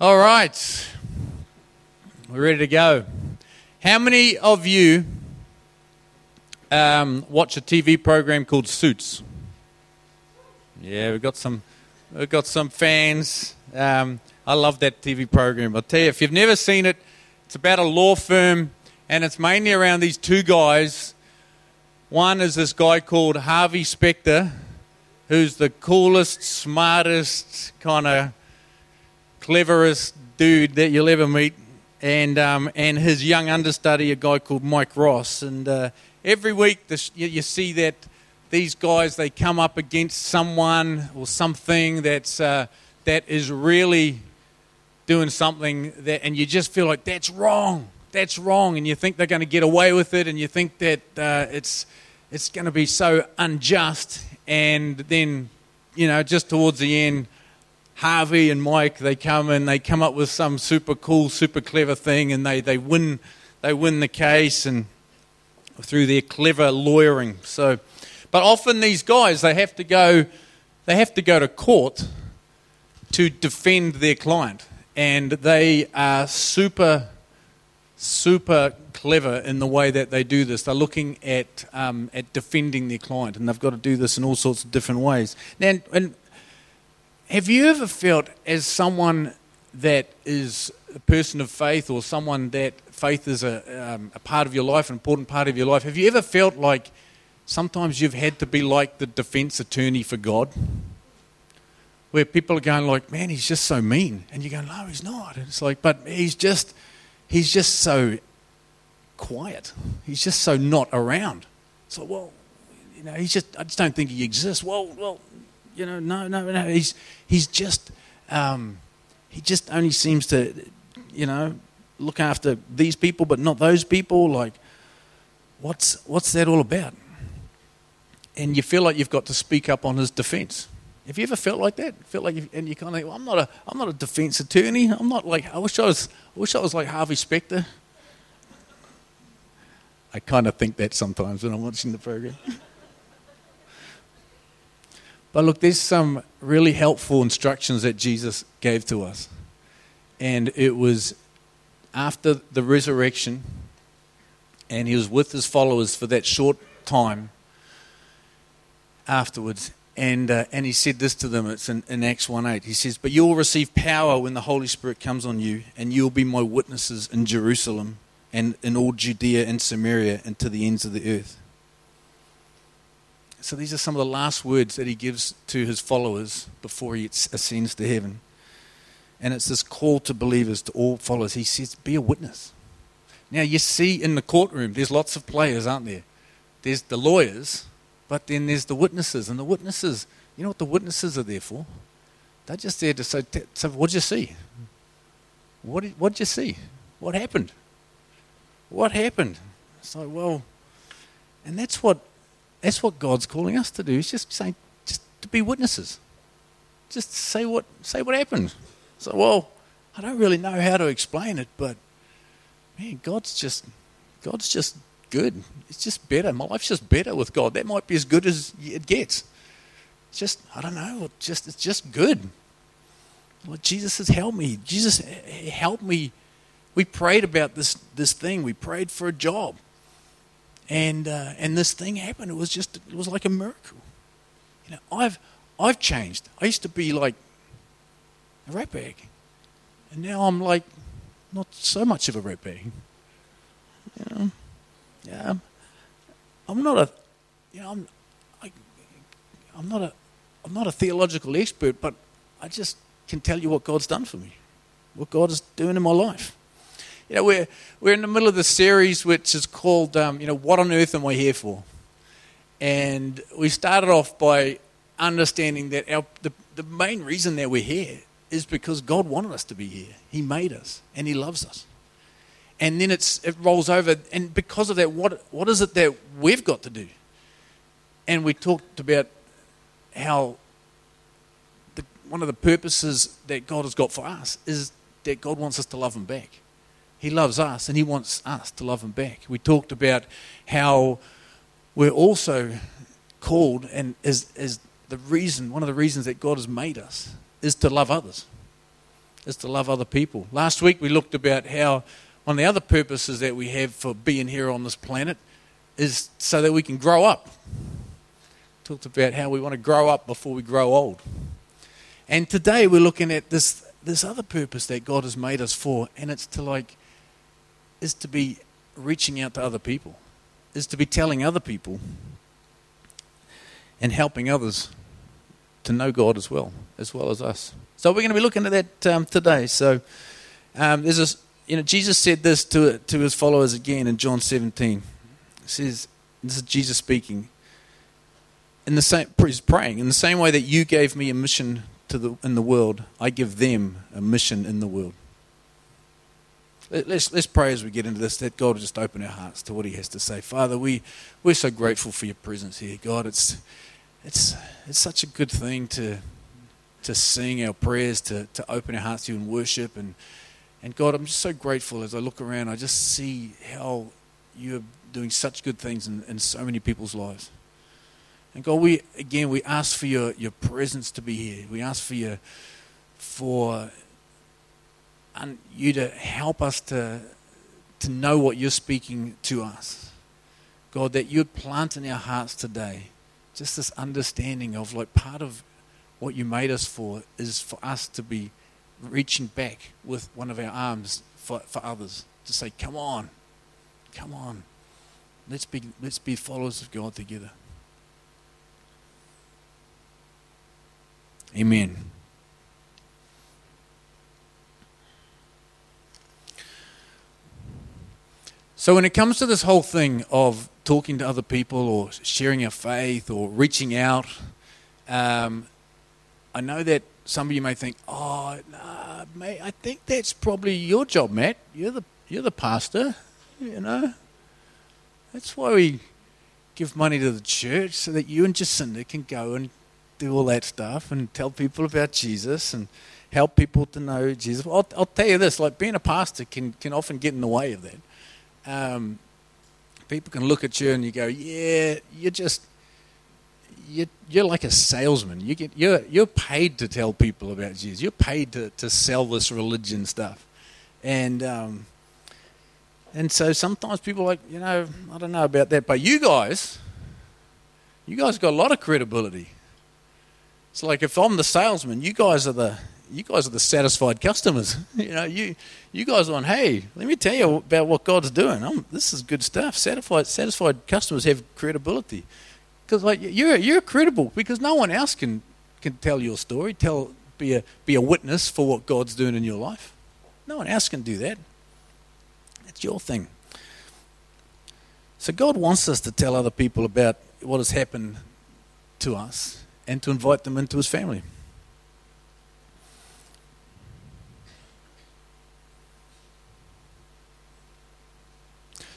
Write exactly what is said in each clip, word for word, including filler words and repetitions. All right, we're ready to go. How many of you um, watch a T V program called Suits? Yeah, we've got some, we've got some fans. Um, I love that T V program. I'll tell you, if you've never seen it, it's about a law firm, and it's mainly around these two guys. One is this guy called Harvey Specter, who's the coolest, smartest, kind of cleverest dude that you'll ever meet, and um, and his young understudy, a guy called Mike Ross. And uh, every week this, you, you see that these guys, they come up against someone or something that's uh, that is really doing something that, and you just feel like that's wrong, that's wrong, and you think they're going to get away with it, and you think that uh, it's it's going to be so unjust, and then you know just towards the end, Harvey and Mike, they come and they come up with some super cool, super clever thing, and they, they win they win the case and through their clever lawyering. So, but often these guys, they have to go they have to go to court to defend their client, and they are super super clever in the way that they do this. They're looking at um, at defending their client, and they've got to do this in all sorts of different ways. Now, and, and have you ever felt, as someone that is a person of faith, or someone that faith is a, um, a part of your life, an important part of your life, have you ever felt like sometimes you've had to be like the defense attorney for God? Where people are going like, man, he's just so mean. And you're going, no, he's not. And it's like, but he's just, he's just so quiet. He's just so not around. It's like, well, you know, he's just, I just don't think he exists. Well, well. You know, no, no, no. He's he's just um, he just only seems to, you know, look after these people, but not those people. Like, what's what's that all about? And you feel like you've got to speak up on his defence. Have you ever felt like that? Felt like, you've, and you kind of think, well, I'm not a I'm not a defence attorney. I'm not like I wish I was. I wish I was like Harvey Specter. I kind of think that sometimes when I'm watching the program. But look, there's some really helpful instructions that Jesus gave to us. And it was after the resurrection, and he was with his followers for that short time afterwards. And uh, and he said this to them, it's in, in Acts one eight. He says, but you'll receive power when the Holy Spirit comes on you, and you'll be my witnesses in Jerusalem and in all Judea and Samaria and to the ends of the earth. So these are some of the last words that he gives to his followers before he ascends to heaven. And it's this call to believers, to all followers. He says, be a witness. Now, you see in the courtroom, there's lots of players, aren't there? There's the lawyers, but then there's the witnesses. And the witnesses, you know what the witnesses are there for? They're just there to say, so what did you see? What did, what did you see? What happened? What happened? It's like, well, and that's what... That's what God's calling us to do. He's just saying, just to be witnesses. Just say what say what happened. So, well, I don't really know how to explain it, but man, God's just God's just good. It's just better. My life's just better with God. That might be as good as it gets. It's just I don't know. Just it's just good. Lord Jesus has helped me. Jesus helped me. We prayed about this this thing. We prayed for a job. And uh, and this thing happened. It was just it was like a miracle. You know, I've I've changed. I used to be like a rat bag, and now I'm like not so much of a rat bag. You know, yeah, I'm not a you know I'm I, I'm not a I'm not a theological expert, but I just can tell you what God's done for me, what God is doing in my life. You know, we're, we're in the middle of the series which is called, um, you know, What on Earth Am I Here For? And we started off by understanding that our, the, the main reason that we're here is because God wanted us to be here. He made us, and he loves us. And then it's it rolls over, and because of that, what what is it that we've got to do? And we talked about how the, one of the purposes that God has got for us is that God wants us to love him back. He loves us, and he wants us to love him back. We talked about how we're also called, and is, is the reason, one of the reasons that God has made us, is to love others. is to love other people. Last week we looked about how one of the other purposes that we have for being here on this planet is so that we can grow up. Talked about how we want to grow up before we grow old. And today we're looking at this this other purpose that God has made us for, and it's to like is to be reaching out to other people, is to be telling other people and helping others to know God as well, as well as us. So we're going to be looking at that um, today. So um, there's this, you know, Jesus said this to to his followers again in John seventeen. It says, this is Jesus speaking. In the same, he's praying, in the same way that you gave me a mission to the in the world, I give them a mission in the world. Let's let's pray as we get into this, that God will just open our hearts to what He has to say. Father, we we're so grateful for Your presence here, God. It's it's it's such a good thing to to sing our prayers, to to open our hearts to You in worship, and and God, I'm just so grateful as I look around. I just see how You're doing such good things in, in so many people's lives. And God, we again we ask for your, your presence to be here. We ask for your for un, you to help us to to know what you're speaking to us, God. That you'd plant in our hearts today just this understanding of like part of what you made us for is for us to be reaching back with one of our arms for for others to say, "Come on, come on, let's be let's be followers of God together." Amen. So when it comes to this whole thing of talking to other people or sharing our faith or reaching out, um, I know that some of you may think, "Oh, nah, mate, I think that's probably your job, Matt. You're the you're the pastor, you know. That's why we give money to the church so that you and Jacinda can go and do all that stuff and tell people about Jesus and help people to know Jesus." I'll, I'll tell you this, like being a pastor can, can often get in the way of that. Um, people can look at you and you go, yeah, you're just, you're, you're like a salesman. You get, you're, you're paid to tell people about Jesus. You're paid to, to sell this religion stuff. And um, and so sometimes people are like, you know, I don't know about that, but you guys, you guys got a lot of credibility. It's like if I'm the salesman, you guys are the you guys are the satisfied customers. You know, you you guys are on, hey, let me tell you about what God's doing. I'm, this is good stuff. Satisfied satisfied customers have credibility because like you're you're credible because no one else can, can tell your story, tell be a be a witness for what God's doing in your life. No one else can do that. It's your thing. So God wants us to tell other people about what has happened to us, and to invite them into his family.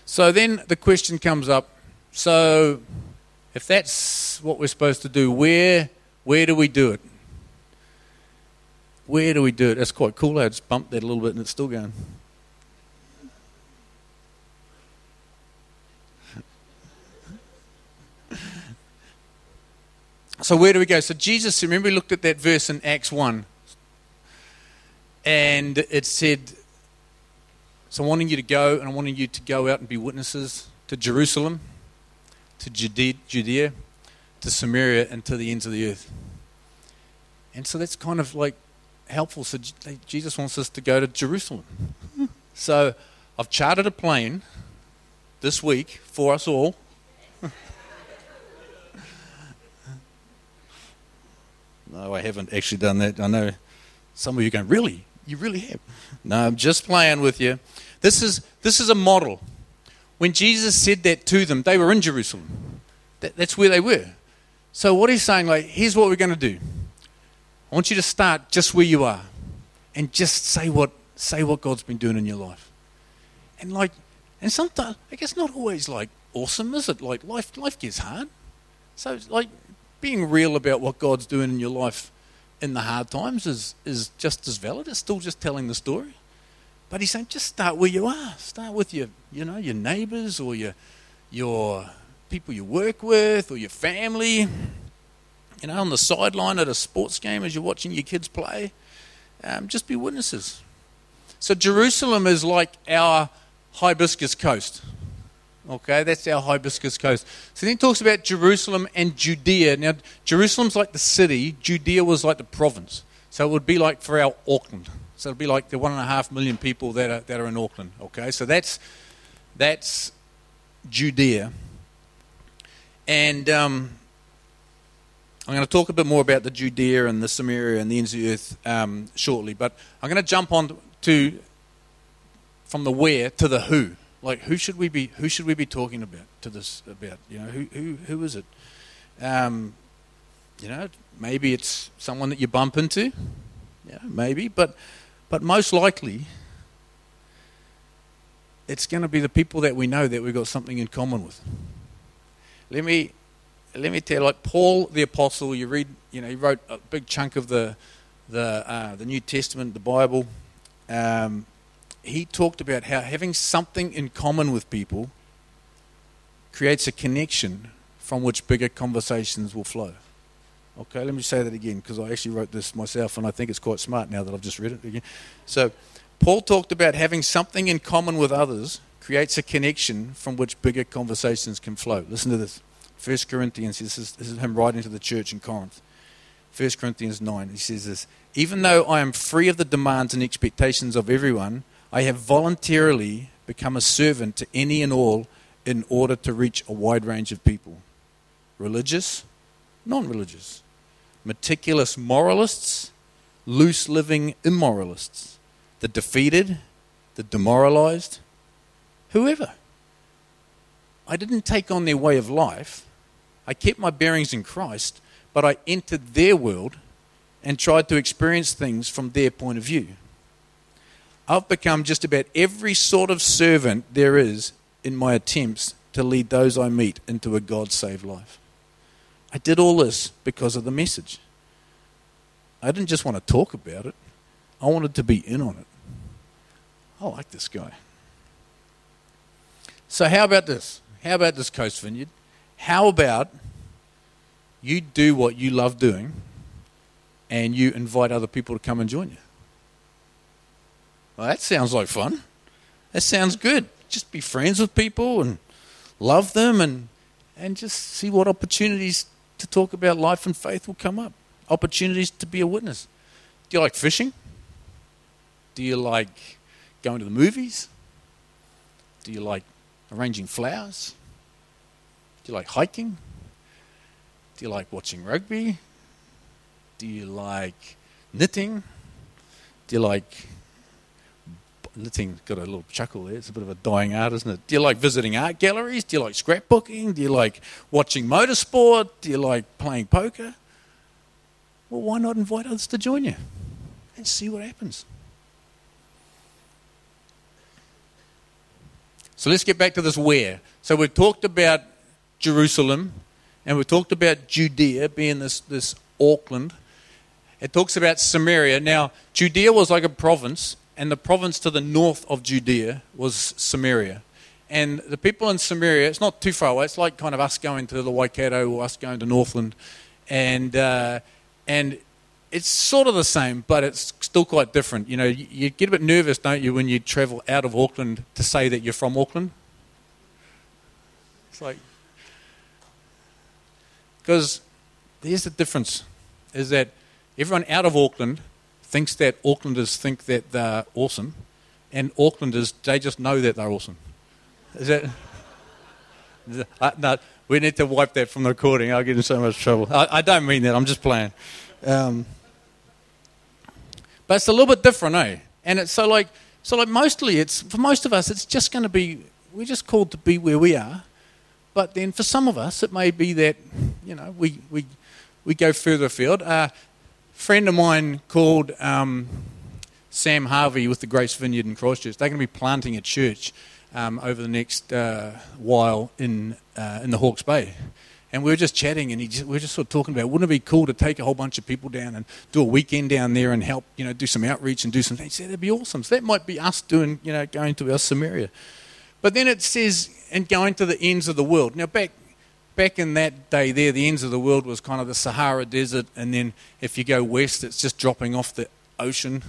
So then the question comes up, so if that's what we're supposed to do, where where do we do it? Where do we do it? That's quite cool. I just bumped that a little bit and it's still going. So where do we go? So Jesus, remember we looked at that verse in Acts one. And it said, so I'm wanting you to go, and I'm wanting you to go out and be witnesses to Jerusalem, to Judea, to Samaria, and to the ends of the earth. And so that's kind of like helpful. So Jesus wants us to go to Jerusalem. So I've chartered a plane this week for us all. No, I haven't actually done that. I know some of you are going, really? You really have? No, I'm just playing with you. This is this is a model. When Jesus said that to them, they were in Jerusalem. That, that's where they were. So what he's saying, like, here's what we're going to do. I want you to start just where you are and just say what say what God's been doing in your life. And, like, and sometimes, I guess not always, like, awesome, is it? Like, life, life gets hard. So, it's like, being real about what God's doing in your life in the hard times is, is just as valid. It's still just telling the story. But he's saying, just start where you are. Start with your, you know, your neighbours or your your people you work with or your family. You know, on the sideline at a sports game as you're watching your kids play. Um, just be witnesses. So Jerusalem is like our hibiscus coast. Okay, that's our hibiscus coast. So then he talks about Jerusalem and Judea. Now, Jerusalem's like the city. Judea was like the province. So it would be like for our Auckland. So it would be like the one and a half million people that are, that are in Auckland. Okay, so that's that's Judea. And um, I'm going to talk a bit more about the Judea and the Samaria and the ends of the earth um, shortly. But I'm going to jump on to from the where to the who. Like who should we be? Who should we be talking about to this about? You know, who who who is it? Um, you know, maybe it's someone that you bump into. Yeah, maybe, but but most likely, it's going to be the people that we know that we've got something in common with. Let me let me tell you, like Paul the Apostle. You read, you know, he wrote a big chunk of the the uh, the New Testament, the Bible. Um, He talked about how having something in common with people creates a connection from which bigger conversations will flow. Okay, let me say that again because I actually wrote this myself and I think it's quite smart now that I've just read it again. So, Paul talked about having something in common with others creates a connection from which bigger conversations can flow. Listen to this. First Corinthians, this is, this is him writing to the church in Corinth. First Corinthians nine, he says this, "Even though I am free of the demands and expectations of everyone, I have voluntarily become a servant to any and all in order to reach a wide range of people. Religious, non-religious, meticulous moralists, loose-living immoralists, the defeated, the demoralized, whoever. I didn't take on their way of life. I kept my bearings in Christ, but I entered their world and tried to experience things from their point of view. I've become just about every sort of servant there is in my attempts to lead those I meet into a God-saved life. I did all this because of the message. I didn't just want to talk about it. I wanted to be in on it." I like this guy. So how about this? How about this, Coast Vineyard? How about you do what you love doing and you invite other people to come and join you? Well, that sounds like fun. That sounds good. Just be friends with people and love them and and just see what opportunities to talk about life and faith will come up. Opportunities to be a witness. Do you like fishing? Do you like going to the movies? Do you like arranging flowers? Do you like hiking? Do you like watching rugby? Do you like knitting? Do you like... Knitting got a little chuckle there. It's a bit of a dying art, isn't it? Do you like visiting art galleries? Do you like scrapbooking? Do you like watching motorsport? Do you like playing poker? Well, why not invite others to join you and see what happens? So let's get back to this where. So we've talked about Jerusalem and we've talked about Judea being this, this Auckland. It talks about Samaria. Now, Judea was like a province. And the province to the north of Judea was Samaria. And the people in Samaria, it's not too far away. It's like kind of us going to the Waikato or us going to Northland. And uh, and it's sort of the same, but it's still quite different. You know, you, you get a bit nervous, don't you, when you travel out of Auckland to say that you're from Auckland? It's like... Because there's the difference, is that everyone out of Auckland... thinks that Aucklanders think that they're awesome, and Aucklanders, they just know that they're awesome. Is that... Uh, no, we need to wipe that from the recording. I'll get in so much trouble. I, I don't mean that. I'm just playing. Um, but it's a little bit different, eh? And it's so like, so like mostly it's, for most of us, it's just going to be, we're just called to be where we are. But then for some of us, it may be that, you know, we, we, we go further afield. Uh, friend of mine called um, Sam Harvey with the Grace Vineyard in Christchurch. They're going to be planting a church um, over the next uh, while in uh, in the Hawke's Bay. And we were just chatting, and he just, we were just sort of talking about, wouldn't it be cool to take a whole bunch of people down and do a weekend down there and help, you know, do some outreach and do some things. He said, that'd be awesome. So that might be us doing, you know, going to our Samaria. But then it says, and going to the ends of the world. Now, back... Back in that day there, the ends of the world was kind of the Sahara Desert, and then if you go west, it's just dropping off the ocean,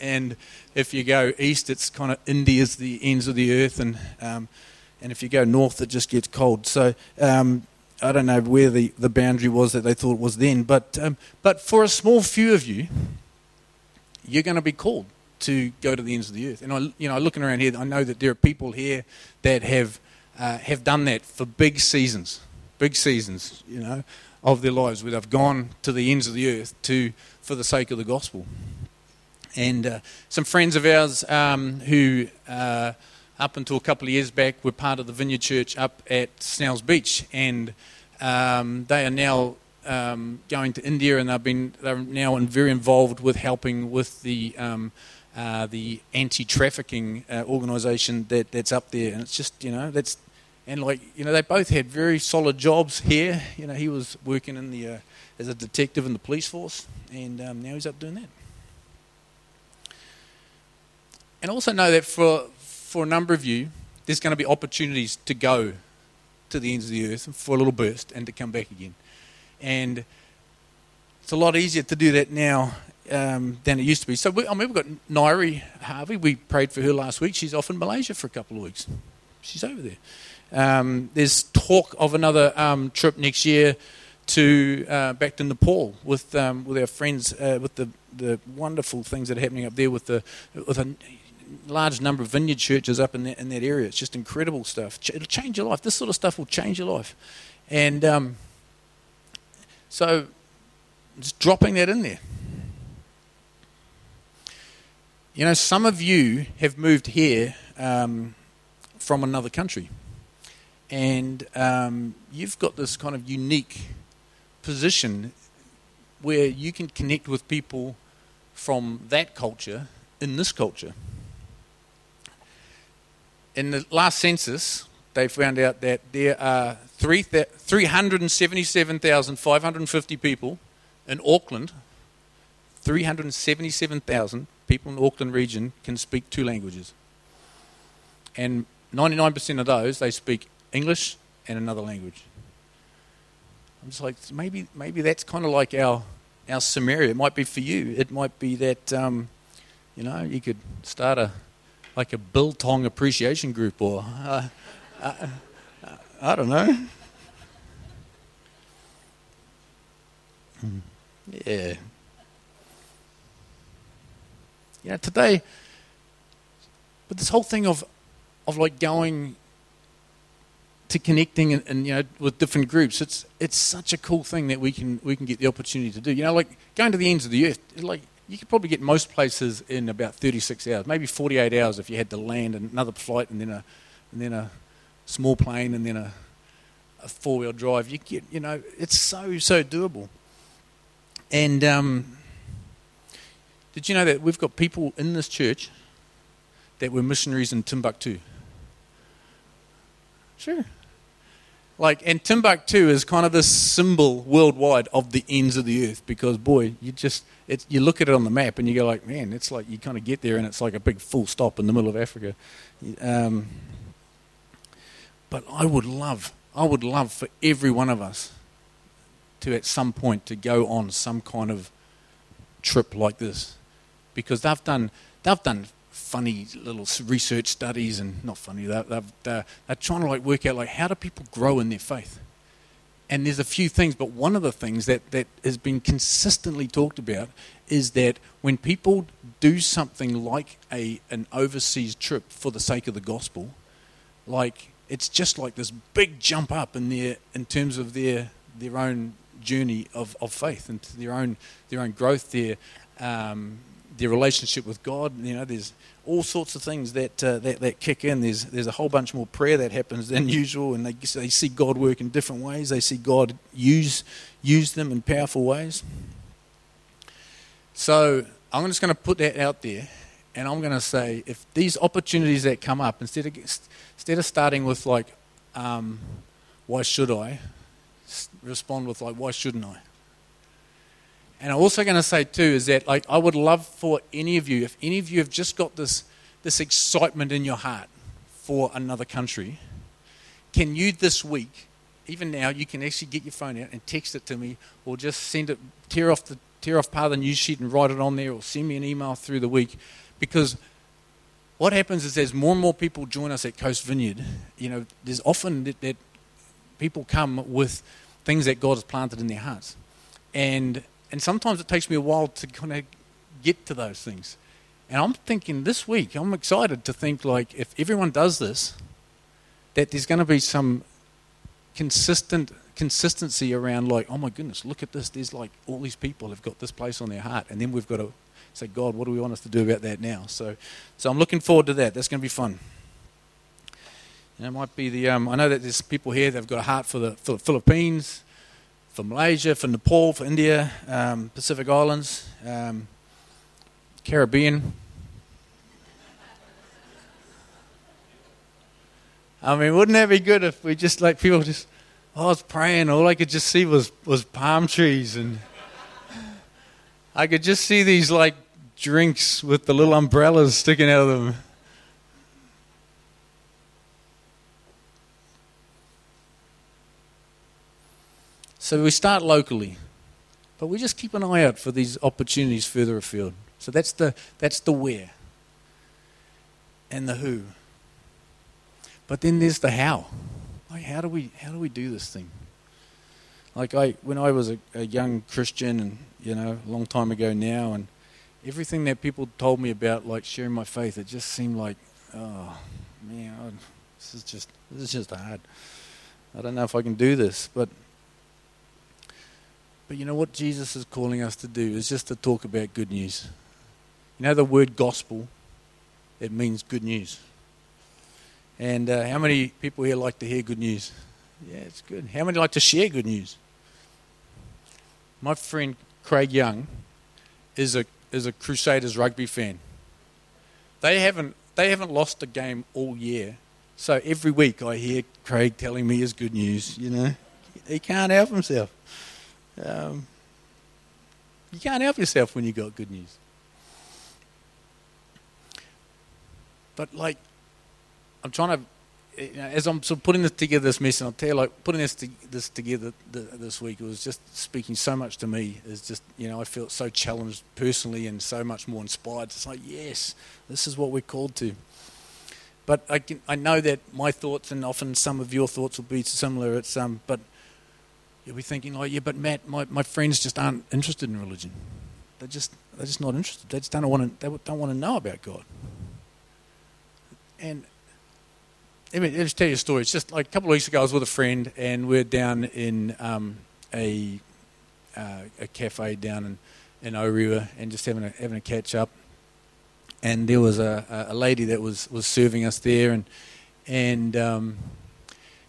and if you go east, it's kind of India's the ends of the earth, and um, and if you go north, it just gets cold. So um, I don't know where the, the boundary was that they thought was then, but um, but for a small few of you, you're going to be called to go to the ends of the earth. And I, you know, looking around here, I know that there are people here that have uh, have done that for big seasons, big seasons, you know, of their lives, where they've gone to the ends of the earth to for the sake of the gospel. And uh, some friends of ours um, who, uh, up until a couple of years back, were part of the Vineyard Church up at Snell's Beach, and um, they are now um, going to India, and they've been they're now very involved with helping with the um, uh, the anti-trafficking uh, organisation that, that's up there. And it's just, you know, that's. And like, you know, they both had very solid jobs here. You know, he was working in the uh, as a detective in the police force, and um, now he's up doing that. And I also know that for for a number of you, there's going to be opportunities to go to the ends of the earth for a little burst and to come back again. And it's a lot easier to do that now um, than it used to be. So, we, I mean, we've got Nairi Harvey. We prayed for her last week. She's off in Malaysia for a couple of weeks. She's over there. Um, there's talk of another um, trip next year to uh, back to Nepal with um, with our friends, uh, with the, the wonderful things that are happening up there with the with a large number of vineyard churches up in that, in that area. It's just incredible stuff. Ch- it'll change your life. This sort of stuff will change your life. And um, so just dropping that in there. You know, some of you have moved here um, from another country. And um, you've got this kind of unique position where you can connect with people from that culture in this culture. In the last census, they found out that there are three hundred seventy-seven thousand five hundred fifty people in Auckland. three hundred seventy-seven thousand people in the Auckland region can speak two languages. And ninety-nine percent of those, they speak English and another language. I'm just like, maybe maybe that's kind of like our our Samaria. It might be for you. It might be that, um, you know, you could start a like a biltong appreciation group or, uh, uh, uh, I don't know. Yeah. You know, today, but this whole thing of of like going to connecting and, and you know with different groups, it's it's such a cool thing that we can we can get the opportunity to do. You know, like going to the ends of the earth, like you could probably get most places in about thirty-six hours, maybe forty-eight hours if you had to land another flight and then a and then a small plane and then a, a four-wheel drive. You get, you know, it's so so doable. And um, did you know that we've got people in this church that were missionaries in Timbuktu? Sure. Like, and Timbuktu is kind of this symbol worldwide of the ends of the earth, because boy, you just it's, you look at it on the map and you go like, man, it's like you kind of get there and it's like a big full stop in the middle of Africa. Um, but I would love, I would love for every one of us to at some point to go on some kind of trip like this, because they've done, they've done. funny little research studies, and not funny, they're, they're, they're trying to like work out like how do people grow in their faith. And there's a few things, but one of the things that, that has been consistently talked about is that when people do something like a an overseas trip for the sake of the gospel, like it's just like this big jump up in their in terms of their their own journey of, of faith and their own their own growth, their um their relationship with God. You know, there's all sorts of things that uh, that, that kick in. There's there's a whole bunch more prayer that happens than usual, and they they see God work in different ways. They see God use use them in powerful ways. So I'm just going to put that out there, and I'm going to say, if these opportunities that come up, instead of instead of starting with like, um, why should I, respond with like, why shouldn't I? And I'm also going to say too is that like I would love for any of you, if any of you have just got this this excitement in your heart for another country, can you this week, even now, you can actually get your phone out and text it to me, or just send it, tear off the tear off part of the news sheet and write it on there, or send me an email through the week. Because what happens is, as more and more people join us at Coast Vineyard, you know, there's often that, that people come with things that God has planted in their hearts. And and sometimes it takes me a while to kind of get to those things. And I'm thinking this week, I'm excited to think, like, if everyone does this, that there's going to be some consistent consistency around, like, oh my goodness, look at this. There's like all these people have got this place on their heart. And then we've got to say, God, what do we want us to do about that now? So so I'm looking forward to that. That's going to be fun. And it might be the, um, I know that there's people here that have got a heart for the, for the Philippines, for Malaysia, for Nepal, for India, um, Pacific Islands, um, Caribbean. I mean, wouldn't that be good if we just, like, people just, oh, I was praying, all I could just see was, was palm trees, and I could just see these, like, drinks with the little umbrellas sticking out of them. So we start locally, but we just keep an eye out for these opportunities further afield. So that's the that's the where and the who. But then there's the how. Like, how do we how do we do this thing? Like, I when I was a, a young Christian, and you know, a long time ago now, and everything that people told me about, like, sharing my faith, it just seemed like, oh man, I, this is just this is just hard. I don't know if I can do this, but. But you know what Jesus is calling us to do is just to talk about good news. You know the word gospel, it means good news. And uh, how many people here like to hear good news? Yeah, it's good. How many like to share good news? My friend Craig Young is a is a Crusaders rugby fan. They haven't they haven't lost a game all year. So every week I hear Craig telling me his good news, you know. He can't help himself. Um, you can't help yourself when you got good news. But, like, I'm trying to, you know, as I'm sort of putting this together, this message, I'll tell you, like, putting this to, this together th- this week, it was just speaking so much to me. It's just, you know, I felt so challenged personally and so much more inspired. It's like, yes, this is what we're called to. But I can, I know that my thoughts, and often some of your thoughts will be similar. It's um, but. You'll be thinking, like, yeah, but Matt, my, my friends just aren't interested in religion. They're just they're just not interested. They just don't want to they don't want to know about God. And let me, let me just tell you a story. It's just like a couple of weeks ago, I was with a friend, and we're down in um, a uh, a cafe down in in Orewa, and just having a having a catch up. And there was a a lady that was, was serving us there, and and. Um,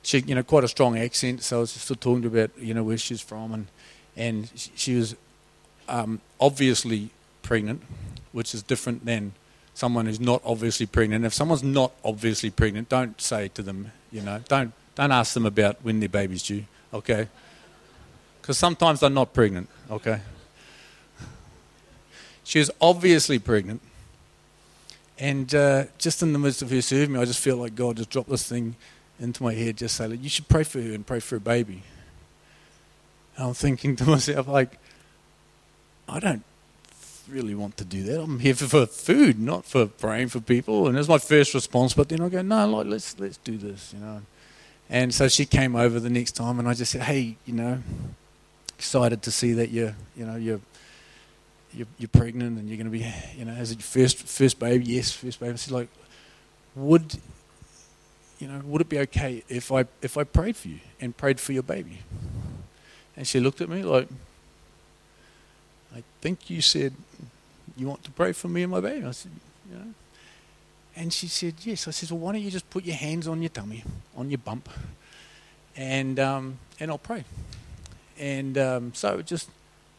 She, you know, quite a strong accent, so I was just still talking to her about, you know, where she's from, and and she was um, obviously pregnant, which is different than someone who's not obviously pregnant. If someone's not obviously pregnant, don't say to them, you know, don't don't ask them about when their baby's due, okay? Because sometimes they're not pregnant, okay? She was obviously pregnant, and uh, just in the midst of her serving me, I just feel like God just dropped this thing into my head, just say, like, you should pray for her and pray for her baby. And I'm thinking to myself, like, I don't really want to do that. I'm here for, for food, not for praying for people. And that's my first response. But then I go, no, like, let's let's do this, you know. And so she came over the next time, and I just said, hey, you know, excited to see that you're, you know, you're you're, you're pregnant, and you're going to be, you know, is it your first first baby? Yes, first baby. She's like, would you know, would it be okay if I if I prayed for you and prayed for your baby? And she looked at me like, I think you said you want to pray for me and my baby. I said, you know. And she said, yes. I said, well, why don't you just put your hands on your tummy, on your bump, and um, and I'll pray. And um, so just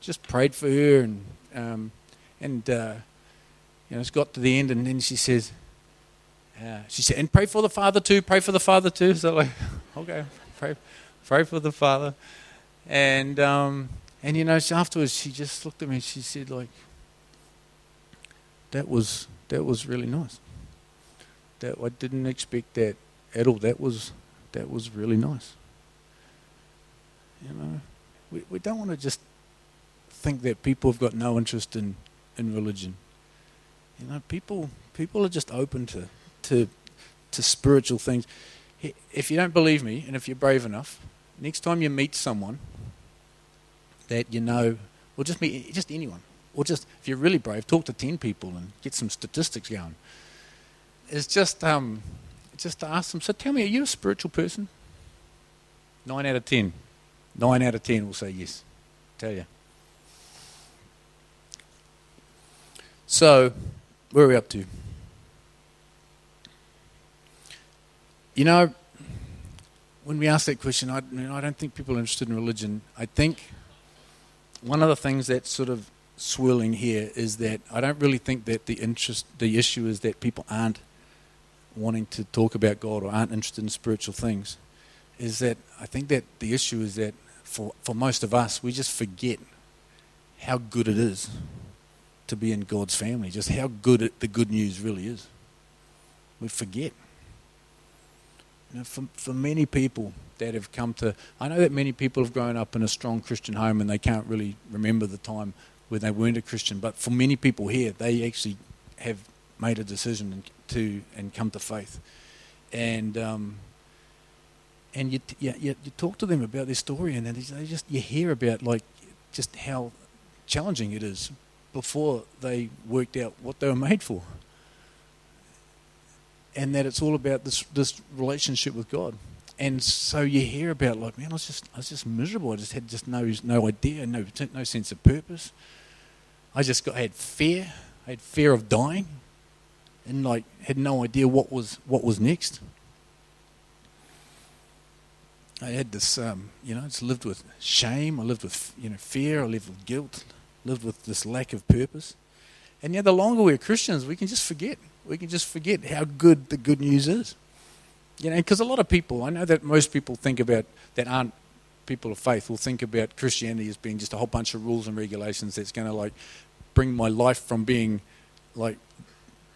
just prayed for her, and um, and uh, you know, it's got to the end, and then she says. Uh, she said, and pray for the father too, pray for the father too. So, like, okay, pray pray for the father. And, um, and you know, she, afterwards she just looked at me and she said, like, that was that was really nice. That I didn't expect that at all. That was that was really nice. You know, we, we don't want to just think that people have got no interest in, in religion. You know, people people are just open to to to spiritual things. If you don't believe me, and if you're brave enough, next time you meet someone that you know, or just meet just anyone, or just if you're really brave, talk to ten people and get some statistics going. It's just um, just to ask them. So tell me, are you a spiritual person? Nine out of ten, nine out of ten will say yes. Tell you. So, where are we up to? You know, when we ask that question, I, you know, I don't think people are interested in religion. I think one of the things that's sort of swirling here is that I don't really think that the interest, the issue is that people aren't wanting to talk about God or aren't interested in spiritual things. Is that I think that the issue is that for, for most of us, we just forget how good it is to be in God's family, just how good it, the good news really is. We forget. You know, for, for many people that have come to, I know that many people have grown up in a strong Christian home and they can't really remember the time when they weren't a Christian, but for many people here, they actually have made a decision to and come to faith. And um, and you, you, you talk to them about their story, and then they just, you hear about like just how challenging it is before they worked out what they were made for, and that it's all about this this relationship with God. And so you hear about like, man, I was just I was just miserable. I just had just no no idea, no no sense of purpose. I just got I had fear. I had fear of dying, and like had no idea what was what was next. I had this, um, you know, just lived with shame. I lived with you know fear. I lived with guilt. Lived with this lack of purpose. And yet the longer we're Christians, we can just forget. We can just forget how good the good news is. You know, because a lot of people, I know that most people think about, that aren't people of faith, will think about Christianity as being just a whole bunch of rules and regulations that's going to like bring my life from being like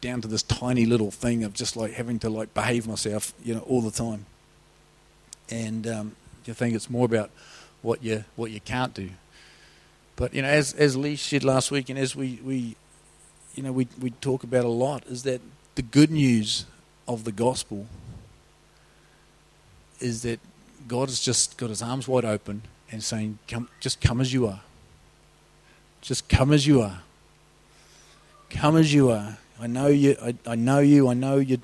down to this tiny little thing of just like having to like behave myself, you know, all the time. And um, you think it's more about what you what you can't do. But, you know, as as Lee said last week, and as we, we you know, we, we talk about a lot, is that the good news of the gospel is that God has just got his arms wide open and saying, "Come, just come as you are. Just come as you are. Come as you are. I know you, I, I know you, I know you,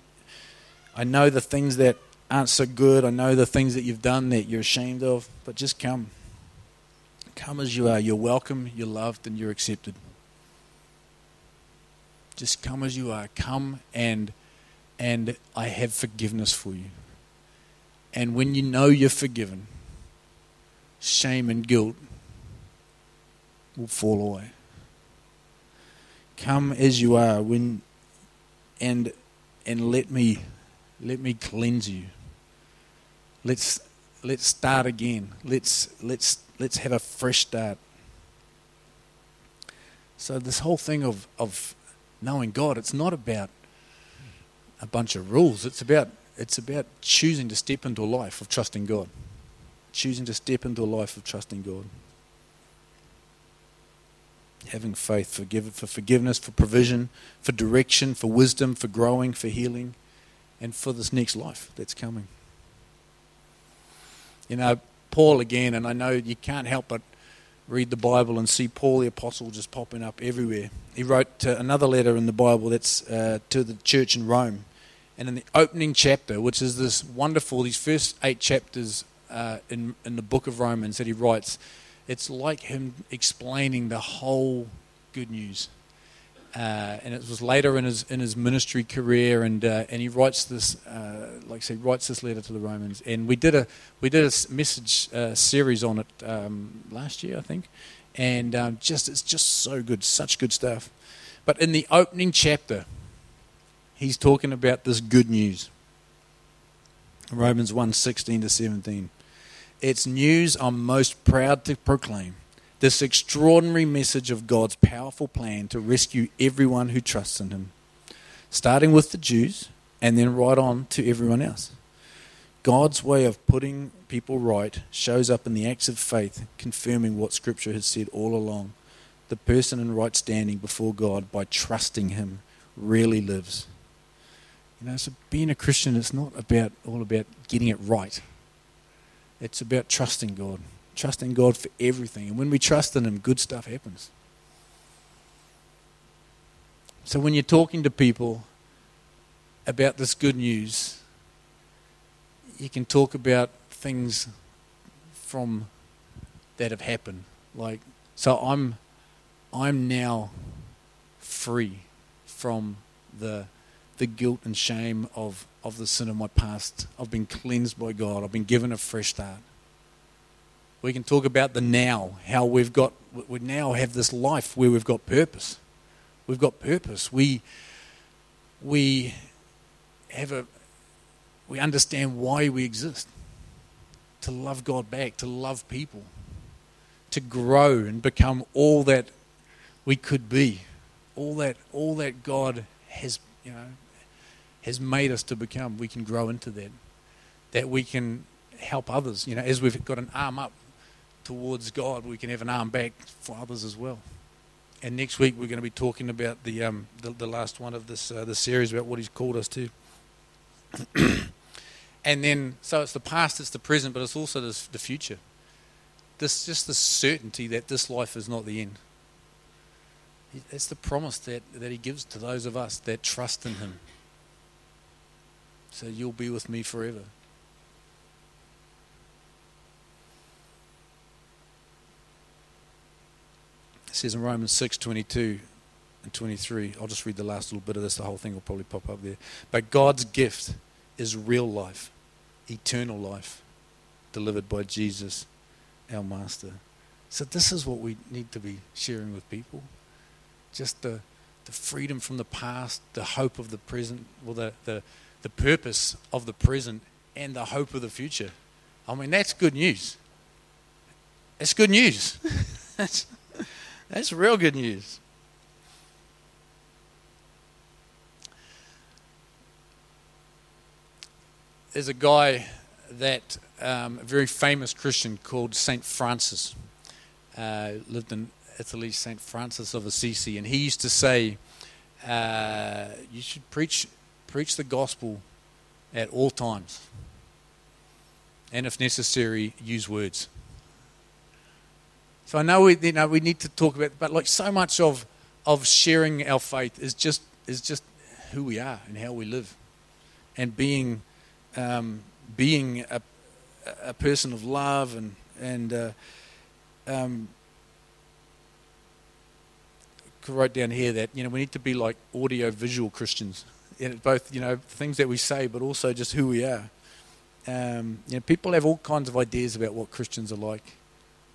I know the things that aren't so good, I know the things that you've done that you're ashamed of, but just come. Come as you are. You're welcome, you're loved, and you're accepted. Just come as you are. Come and and I have forgiveness for you." And when you know you're forgiven, shame and guilt will fall away. Come as you are, when and and let me let me cleanse you. Let's let's start again. Let's let's Let's have a fresh start. So this whole thing of, of knowing God, it's not about a bunch of rules. It's about it's about choosing to step into a life of trusting God. Choosing to step into a life of trusting God. Having faith for, give, for forgiveness, for provision, for direction, for wisdom, for growing, for healing, and for this next life that's coming. You know, Paul again, and I know you can't help but read the Bible and see Paul the Apostle just popping up everywhere. He wrote uh, another letter in the Bible that's uh, to the church in Rome. And in the opening chapter, which is this wonderful, these first eight chapters uh, in, in the book of Romans that he writes, it's like him explaining the whole good news. Uh, and it was later in his in his ministry career, and uh, and he writes this, uh, like I say, writes this letter to the Romans. And we did a we did a message uh, series on it um, last year, I think. And um, just it's just so good, such good stuff. But in the opening chapter, he's talking about this good news. Romans one sixteen to seventeen. It's news I'm most proud to proclaim. This extraordinary message of God's powerful plan to rescue everyone who trusts in him, starting with the Jews and then right on to everyone else. God's way of putting people right shows up in the acts of faith, confirming what Scripture has said all along. the person in right standing before God by trusting him really lives. You know, so being a Christian, it's not about all about getting it right. It's about trusting God, trusting God for everything. And when we trust in him, good stuff happens. So when you're talking to people about this good news, you can talk about things from that have happened. Like, so I'm I'm now free from the the guilt and shame of, of the sin of my past. I've been cleansed by God. I've been given a fresh start. We can talk about the now, how we've got, we now have this life where we've got purpose. We've got purpose. We we have a we understand why we exist. To love God back, to love people, to grow and become all that we could be, all that all that God has, you know, has made us to become. We can grow into that. That we can help others. You know, as we've got an arm up towards God, we can have an arm back for others as well. And next week we're going to be talking about the um, the, the last one of this uh, the series about what He's called us to. And then, so it's the past, it's the present, but it's also this, the future. This just the certainty that this life is not the end. It's the promise that, that He gives to those of us that trust in Him. So you'll be with me forever. It says in Romans six, twenty-two and twenty-three, I'll just read the last little bit of this, the whole thing will probably pop up there. But God's gift is real life, eternal life, delivered by Jesus, our Master. So this is what we need to be sharing with people. Just the the freedom from the past, the hope of the present, well, the, the, the purpose of the present and the hope of the future. I mean, that's good news. That's good news. that's, that's real good news. There's a guy that, um, a very famous Christian called Saint Francis, uh, lived in Italy, Saint Francis of Assisi, and he used to say, uh, you should preach preach the gospel at all times, and if necessary, use words. So I know we, you know, we need to talk about, but like so much of of sharing our faith is just is just who we are and how we live, and being. Um, being a, a person of love and and uh, um, right down here that, you know, we need to be like audio-visual Christians, and both, you know, things that we say, but also just who we are. Um, you know, people have all kinds of ideas about what Christians are like,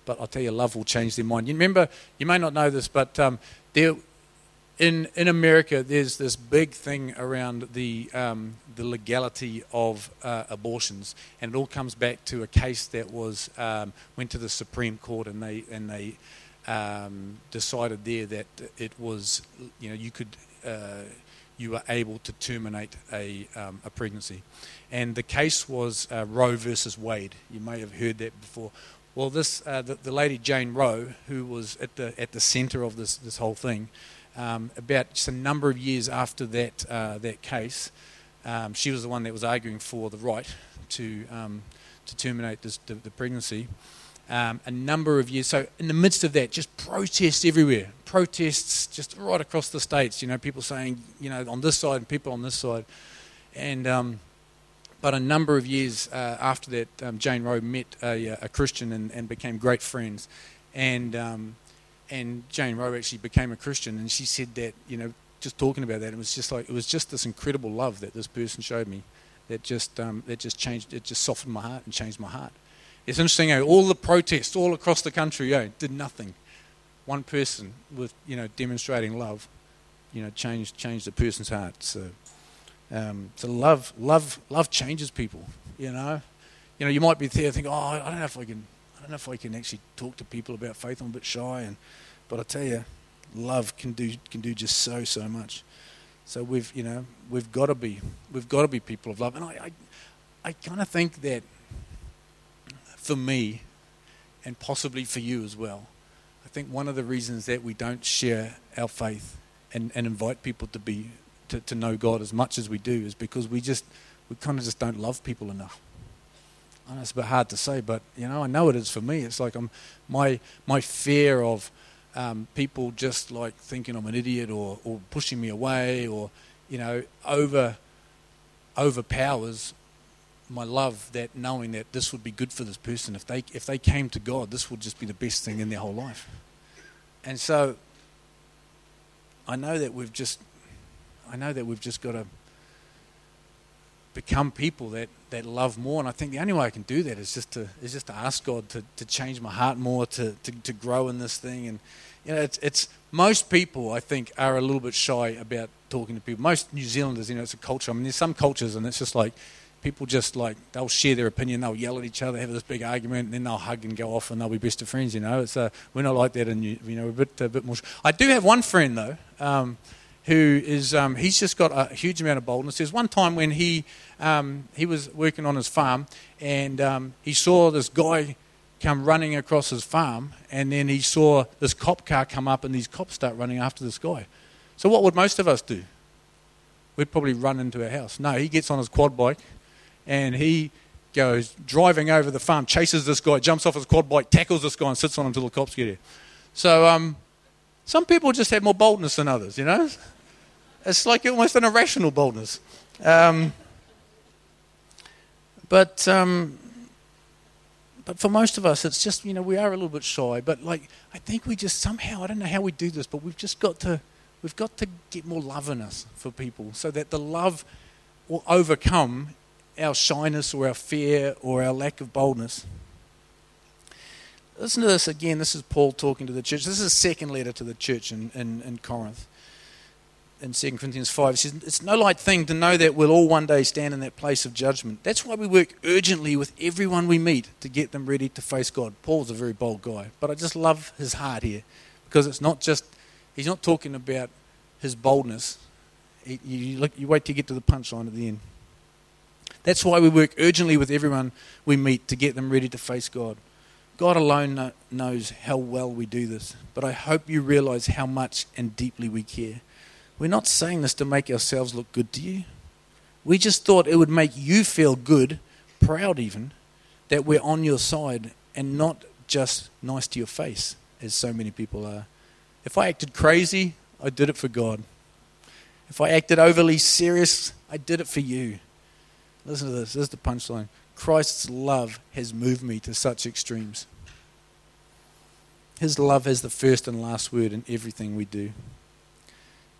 but I'll tell you, love will change their mind. You remember, you may not know this, but um, there. In in America, there's this big thing around the um, the legality of uh, abortions, and it all comes back to a case that was um, went to the Supreme Court, and they and they um, decided there that it was, you know, you could uh, you were able to terminate a um, a pregnancy, and the case was uh, Roe versus Wade. You may have heard that before. Well, this uh, the, the lady Jane Roe, who was at the at the centre of this this whole thing. Um, about just a number of years after that uh, that case, um, she was the one that was arguing for the right to um, to terminate this, the, the pregnancy. Um, a number of years, so in the midst of that, just protests everywhere, protests just right across the states. You know, people saying, you know, on this side and people on this side, and um, but a number of years uh, after that, um, Jane Roe met a, a Christian and, and became great friends, and. Um, And Jane Roe actually became a Christian, and she said that, you know, just talking about that, it was just like it was just this incredible love that this person showed me, that just um, that just changed, it just softened my heart and changed my heart. It's interesting, eh? All the protests all across the country, eh, did nothing. One person with, you know, demonstrating love, you know, changed changed the person's heart. So, um, so love love love changes people. You know, you know, you might be there thinking, oh, I don't know if I can. I don't know if I can actually talk to people about faith. I'm a bit shy, and but I tell you, love can do can do just so so much. So we've you know we've got to be we've got to be people of love. And I I, I kind of think that for me, and possibly for you as well, I think one of the reasons that we don't share our faith and, and invite people to be to, to know God as much as we do is because we just we kind of just don't love people enough. I know it's a bit hard to say, but you know, I know it is for me. It's like I'm my my fear of um, people just like thinking I'm an idiot or, or pushing me away or you know over overpowers my love that knowing that this would be good for this person. If they if they came to God, this would just be the best thing in their whole life. And so I know that we've just I know that we've just got to become people that, that love more, and I think the only way I can do that is just to is just to ask God to, to change my heart more, to, to, to grow in this thing. And you know, it's it's most people I think are a little bit shy about talking to people. Most New Zealanders, you know, it's a culture. I mean, there's some cultures, and it's just like people just like they'll share their opinion, they'll yell at each other, have this big argument, and then they'll hug and go off, and they'll be best of friends. You know, it's uh, we're not like that, and you know, we're a bit a bit more. I do have one friend though. Um, Who is? Um, he's just got a huge amount of boldness. There's one time when he um, he was working on his farm, and um, he saw this guy come running across his farm, and then he saw this cop car come up, and these cops start running after this guy. So what would most of us do? We'd probably run into our house. No, he gets on his quad bike, and he goes driving over the farm, chases this guy, jumps off his quad bike, tackles this guy, and sits on him until the cops get here. So um, some people just have more boldness than others, you know. It's like almost an irrational boldness. Um, but um, but for most of us, it's just, you know, we are a little bit shy. But, like, I think we just somehow, I don't know how we do this, but we've just got to, we've got to get more love in us for people so that the love will overcome our shyness or our fear or our lack of boldness. Listen to this again. This is Paul talking to the church. This is his second letter to the church in, in, in Corinth. In Second Corinthians five, it says, it's no light thing to know that we'll all one day stand in that place of judgment. That's why we work urgently with everyone we meet to get them ready to face God. Paul's a very bold guy, but I just love his heart here because it's not just, he's not talking about his boldness. He, you, look, you wait till you get to the punchline at the end. That's why we work urgently with everyone we meet to get them ready to face God. God alone knows how well we do this, but I hope you realize how much and deeply we care. We're not saying this to make ourselves look good to you. We just thought it would make you feel good, proud even, that we're on your side and not just nice to your face, as so many people are. If I acted crazy, I did it for God. If I acted overly serious, I did it for you. Listen to this. This is the punchline. Christ's love has moved me to such extremes. His love has the first and last word in everything we do.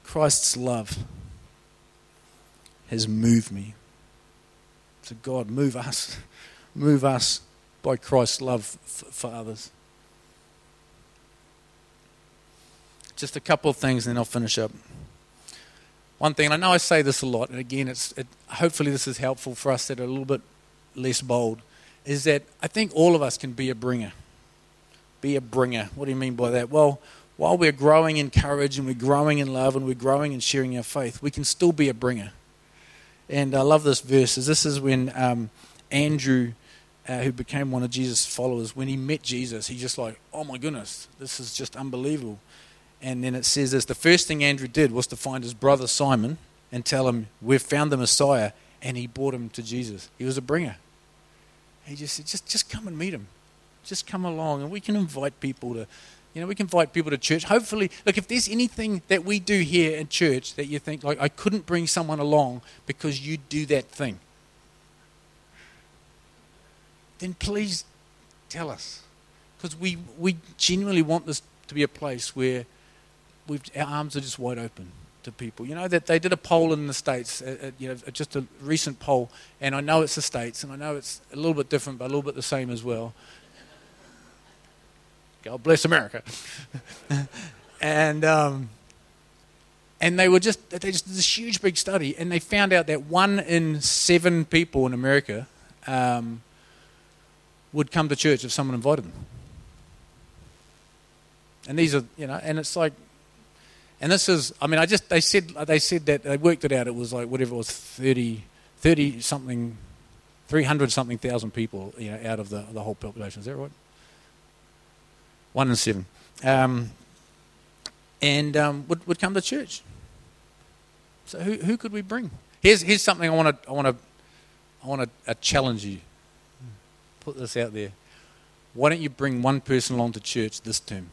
Christ's love has moved me. So God, move us. Move us by Christ's love f- for others. Just a couple of things and then I'll finish up. One thing, and I know I say this a lot, and again, it's it, hopefully this is helpful for us that are a little bit less bold, is that I think all of us can be a bringer. Be a bringer. What do you mean by that? Well, while we're growing in courage and we're growing in love and we're growing and sharing our faith, we can still be a bringer. And I love this verse. This is when um, Andrew, uh, who became one of Jesus' followers, when he met Jesus, he just like, oh my goodness, this is just unbelievable. And then it says this, the first thing Andrew did was to find his brother Simon and tell him, we've found the Messiah, and he brought him to Jesus. He was a bringer. He just said, just, just come and meet him. Just come along, and we can invite people to... You know, we can invite people to church. Hopefully, look, if there's anything that we do here in church that you think, like, I couldn't bring someone along because you do that thing, then please tell us. Because we, we genuinely want this to be a place where we've, our arms are just wide open to people. You know, that they did a poll in the States, uh, uh, you know, just a recent poll, and I know it's the States, and I know it's a little bit different, but a little bit the same as well. God bless America. and um, and they were just, they just did this huge big study, and they found out that one in seven people in America um, would come to church if someone invited them. And these are, you know, and it's like, and this is, I mean, I just, they said, they said that, they worked it out, it was like whatever it was, thirty, thirty something, three hundred something thousand people, you know, out of the, the whole population. Is that right? One in seven. um, and um, would, would come to church. So who who could we bring? Here's here's something I want to I want to I want to uh, challenge you. Put this out there. Why don't you bring one person along to church this term?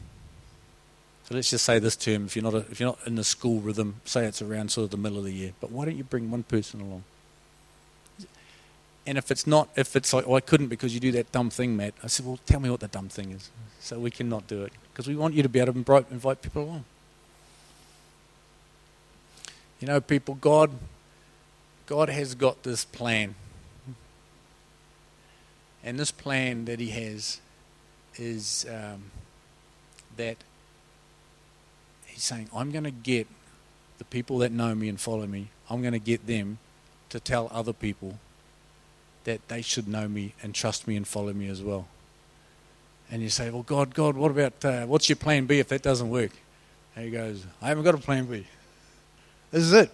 So let's just say this term. If you're not a, if you're not in the school rhythm, say it's around sort of the middle of the year. But why don't you bring one person along? And if it's not, if it's like, oh, I couldn't because you do that dumb thing, Matt. I said, well, tell me what the dumb thing is, so we cannot do it, because we want you to be able to invite people along. You know, people, God, God has got this plan. And this plan that he has is um, that he's saying, I'm going to get the people that know me and follow me, I'm going to get them to tell other people that they should know me and trust me and follow me as well. And you say, well, God, God, what about, uh, what's your plan B if that doesn't work? And he goes, I haven't got a plan B. This is it.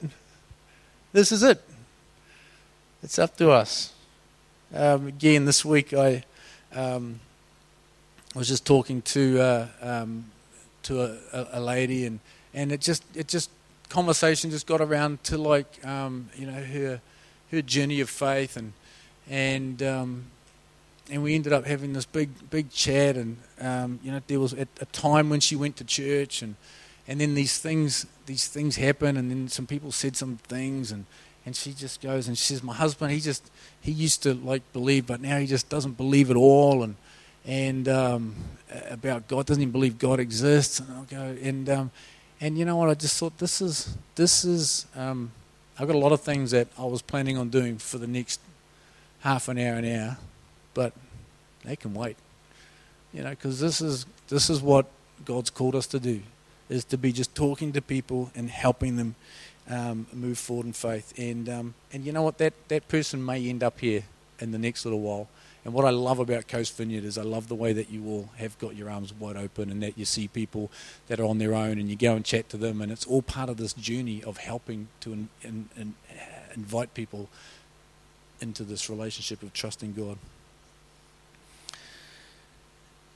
This is it. It's up to us. Um, again, this week I um, was just talking to uh, um, to a, a lady, and, and it just it just conversation just got around to like um, you know her her journey of faith, and and um, and we ended up having this big big chat, and um, you know there was at a time when she went to church, and and then these things these things happen, and then some people said some things, and. And she just goes and she says, my husband, he just, he used to like believe, but now he just doesn't believe at all. And, and um, about God, doesn't even believe God exists. And I'll go, and, um, and you know what? I just thought this is, this is, um, I've got a lot of things that I was planning on doing for the next half an hour, an hour, but they can wait, you know, because this is, this is what God's called us to do, is to be just talking to people and helping them Um, move forward in faith, and um, and you know what, that that person may end up here in the next little while. And what I love about Coast Vineyard is I love the way that you all have got your arms wide open, and that you see people that are on their own, and you go and chat to them, and it's all part of this journey of helping to in, in, in, invite people into this relationship of trusting God.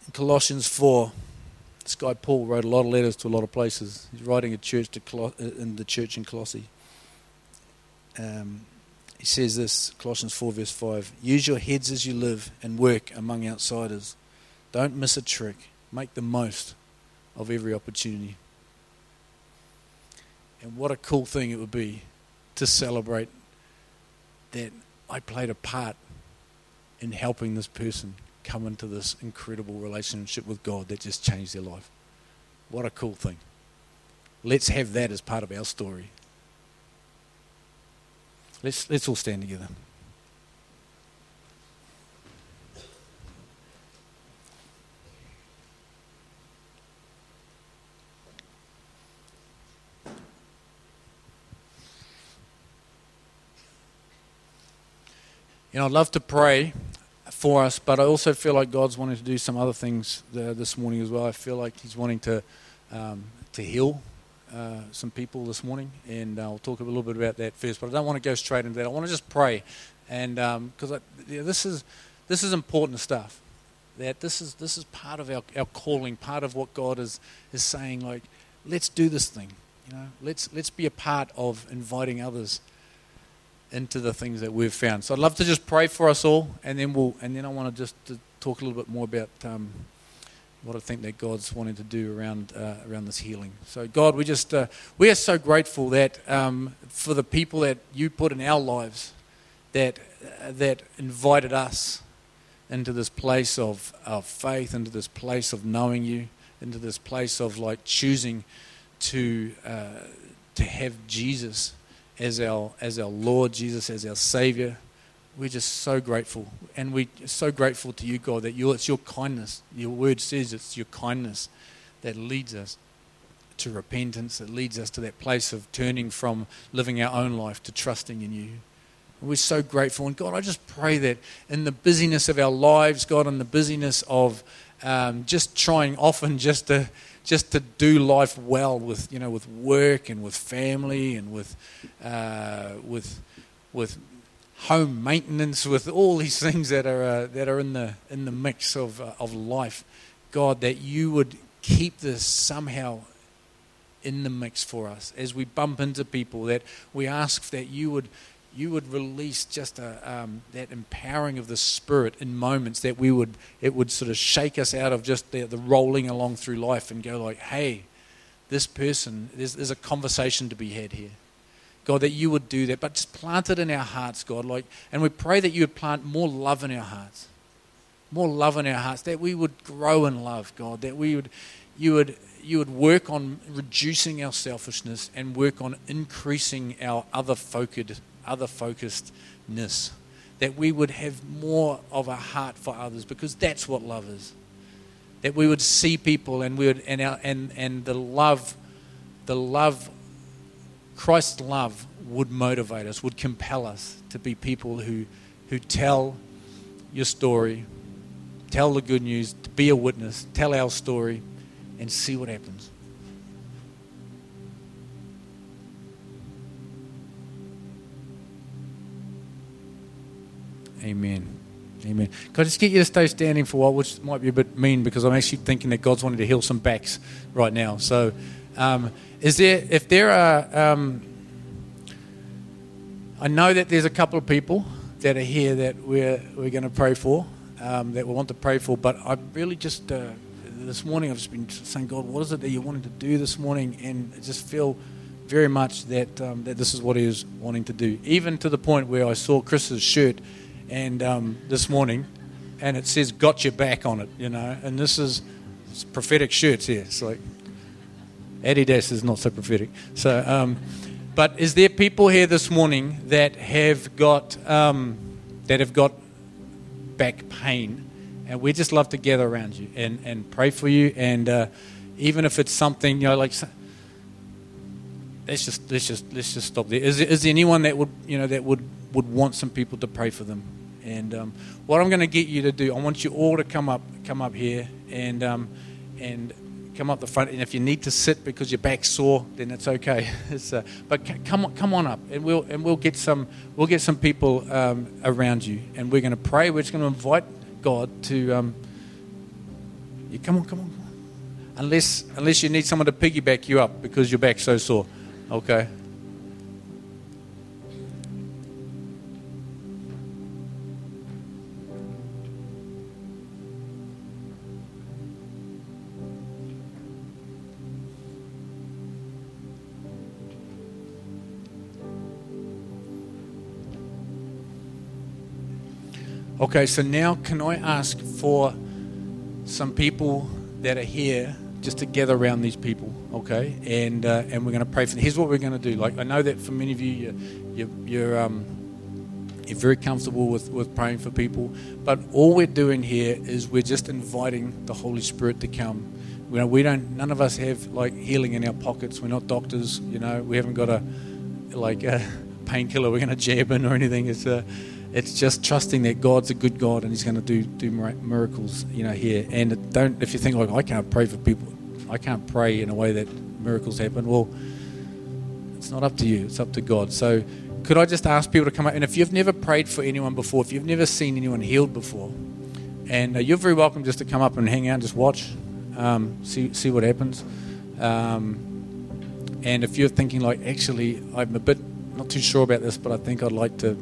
In Colossians four. This guy Paul wrote a lot of letters to a lot of places. He's writing a church to Col- in the church in Colossae. Um, he says this, Colossians four verse five, use your heads as you live and work among outsiders. Don't miss a trick. Make the most of every opportunity. And what a cool thing it would be to celebrate that I played a part in helping this person come into this incredible relationship with God that just changed their life. What a cool thing. Let's have that as part of our story. Let's let's all stand together. You know, I'd love to pray for us, but I also feel like God's wanting to do some other things uh, this morning as well. I feel like he's wanting to um, to heal uh, some people this morning, and I'll talk a little bit about that first, but I don't want to go straight into that. I want to just pray, and because um, you know, this is this is important stuff, that this is this is part of our, our calling, part of what God is is saying, like, let's do this thing, you know, let's let's be a part of inviting others into the things that we've found. So I'd love to just pray for us all, and then we'll, and then I want to just talk a little bit more about um, what I think that God's wanting to do around uh, around this healing. So God, we just uh, we are so grateful that um, for the people that you put in our lives, that uh, that invited us into this place of of faith, into this place of knowing you, into this place of like choosing to uh, to have Jesus as our as our Lord, Jesus as our Savior. We're just so grateful, and we're so grateful to you, God, that you, it's your kindness. Your word says it's your kindness that leads us to repentance, that leads us to that place of turning from living our own life to trusting in you. We're so grateful, and God, I just pray that in the busyness of our lives, God, in the busyness of um, just trying often just to just to do life well with, you know, with work and with family and with uh, with with home maintenance, with all these things that are uh, that are in the in the mix of uh, of life, God, that you would keep this somehow in the mix for us as we bump into people, that we ask that you would you would release just a, um, that empowering of the Spirit in moments that we would it would sort of shake us out of just the, the rolling along through life and go like, hey, this person, there's, there's a conversation to be had here. God, that you would do that, but just plant it in our hearts, God. Like, and we pray that you would plant more love in our hearts, more love in our hearts, that we would grow in love, God, that we would, you would, you would work on reducing our selfishness and work on increasing our other focused, other focusedness, that we would have more of a heart for others, because that's what love is. That we would see people and we would, and our, and and the love, the love. Christ's love would motivate us, would compel us to be people who, who tell your story, tell the good news, to be a witness, tell our story, and see what happens. Amen. Amen. Can I just get you to stay standing for a while, which might be a bit mean because I'm actually thinking that God's wanting to heal some backs right now. So, um, is there, if there are, um, I know that there's a couple of people that are here that we're we're going to pray for, um, that we want to pray for, but I really just, uh, this morning I've just been saying, God, what is it that you wanted to do this morning? And I just feel very much that um, that this is what he is wanting to do, even to the point where I saw Chris's shirt and um, this morning, and it says "Got Your Back" on it, you know. And this is it's prophetic shirts here. It's like Adidas is not so prophetic. So, um, but is there people here this morning that have got um, that have got back pain? And we just love to gather around you and, and pray for you. And uh, even if it's something, you know, like let's just let's just let's just stop there. Is there, is there anyone that would you know that would would want some people to pray for them? And um, what I'm going to get you to do, I want you all to come up, come up here, and um, and come up the front. And if you need to sit because your back's sore, then it's okay. It's, uh, but c- come on, come on up, and we'll and we'll get some we'll get some people um, around you, and we're going to pray. We're just going to invite God to um, you. Come on, come on. Unless unless you need someone to piggyback you up because your back's so sore, okay. Okay, so now can I ask for some people that are here just to gather around these people, okay? And uh, and we're going to pray for them. Here's what we're going to do. Like I know that for many of you, you're, you're, you're, um, you're very comfortable with, with praying for people, but all we're doing here is we're just inviting the Holy Spirit to come. You know, we don't. None of us have like healing in our pockets. We're not doctors. You know, we haven't got a like a painkiller we're going to jab in or anything. It's a It's just trusting that God's a good God and He's going to do do miracles, you know, here. And don't if you think, like, I can't pray for people, I can't pray in a way that miracles happen. Well, it's not up to you; it's up to God. So, could I just ask people to come up? And if you've never prayed for anyone before, if you've never seen anyone healed before, and uh, you're very welcome just to come up and hang out, and just watch, um, see see what happens. Um, and if you're thinking, like, actually, I'm a bit not too sure about this, but I think I'd like to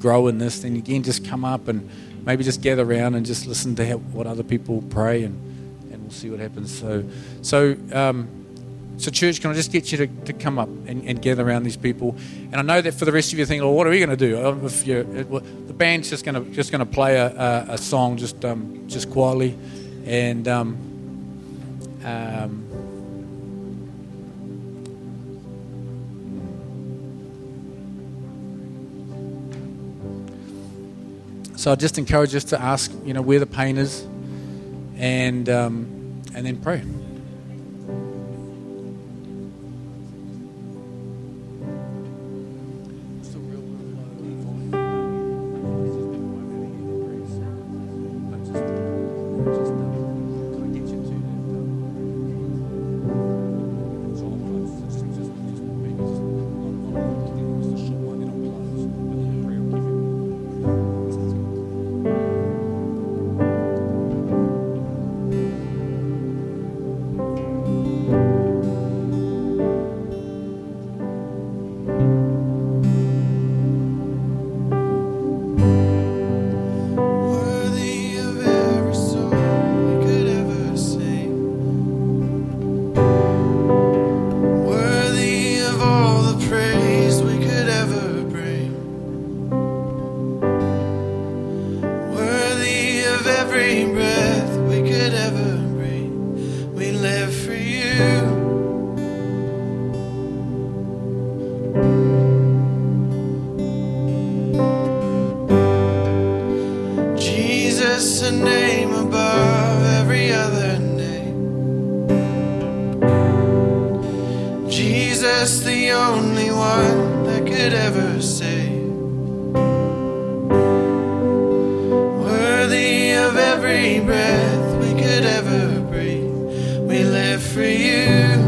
grow in this, then again just come up and maybe just gather around and just listen to how, what other people pray, and, and we'll see what happens. So so um, so church, can I just get you to, to come up and, and gather around these people? And I know that for the rest of you thinking, well, what are we going to do? If you well, the band's just going to just going to play a, a, a song just um, just quietly, and um, um, so I just encourage us to ask, you know, where the pain is, and um, and then pray. is the name above every other name. Jesus, the only one that could ever save. Worthy of every breath we could ever breathe. We live for you.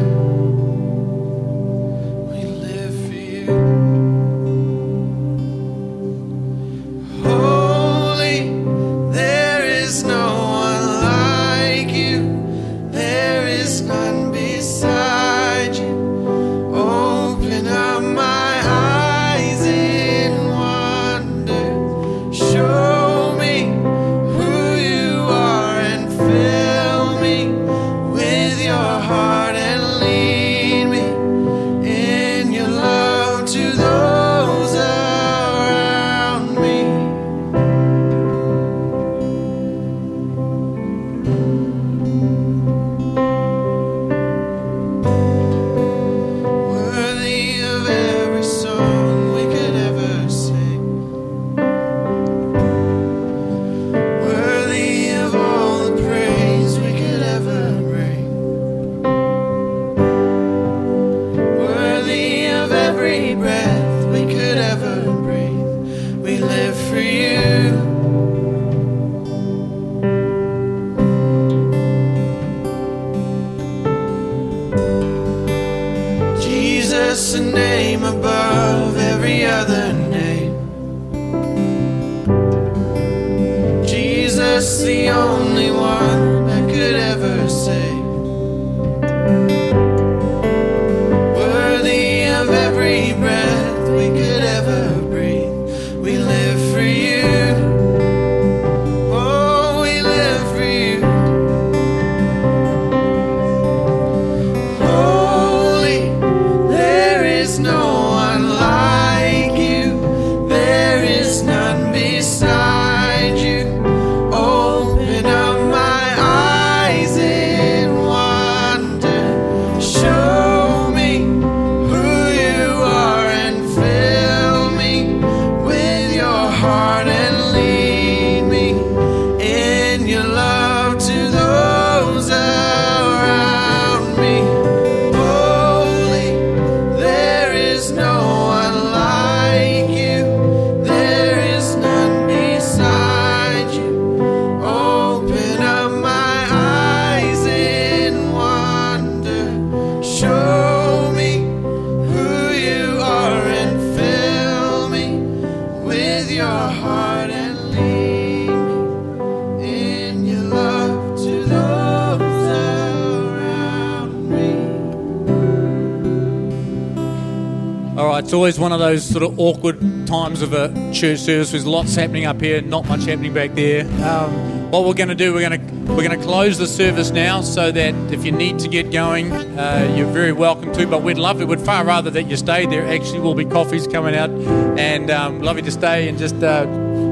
It's always one of those sort of awkward times of a church service. There's lots happening up here, not much happening back there. Um, what we're going to do, we're going to we're going to close the service now, so that if you need to get going, uh, you're very welcome to. But we'd love it. We'd far rather that you stayed. There actually will be coffees coming out, and um, love you to stay and just uh,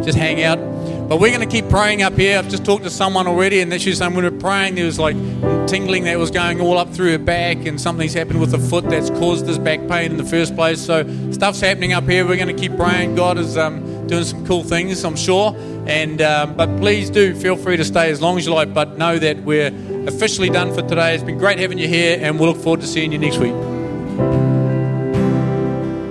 just hang out. But we're going to keep praying up here. I've just talked to someone already, and she's saying when we were praying, there was like tingling that was going all up through her back, and something's happened with the foot that's caused this back pain in the first place. So stuff's happening up here. We're going to keep praying. God is um, doing some cool things, I'm sure. And um, but please do feel free to stay as long as you like. But know that we're officially done for today. It's been great having you here, and we'll look forward to seeing you next week.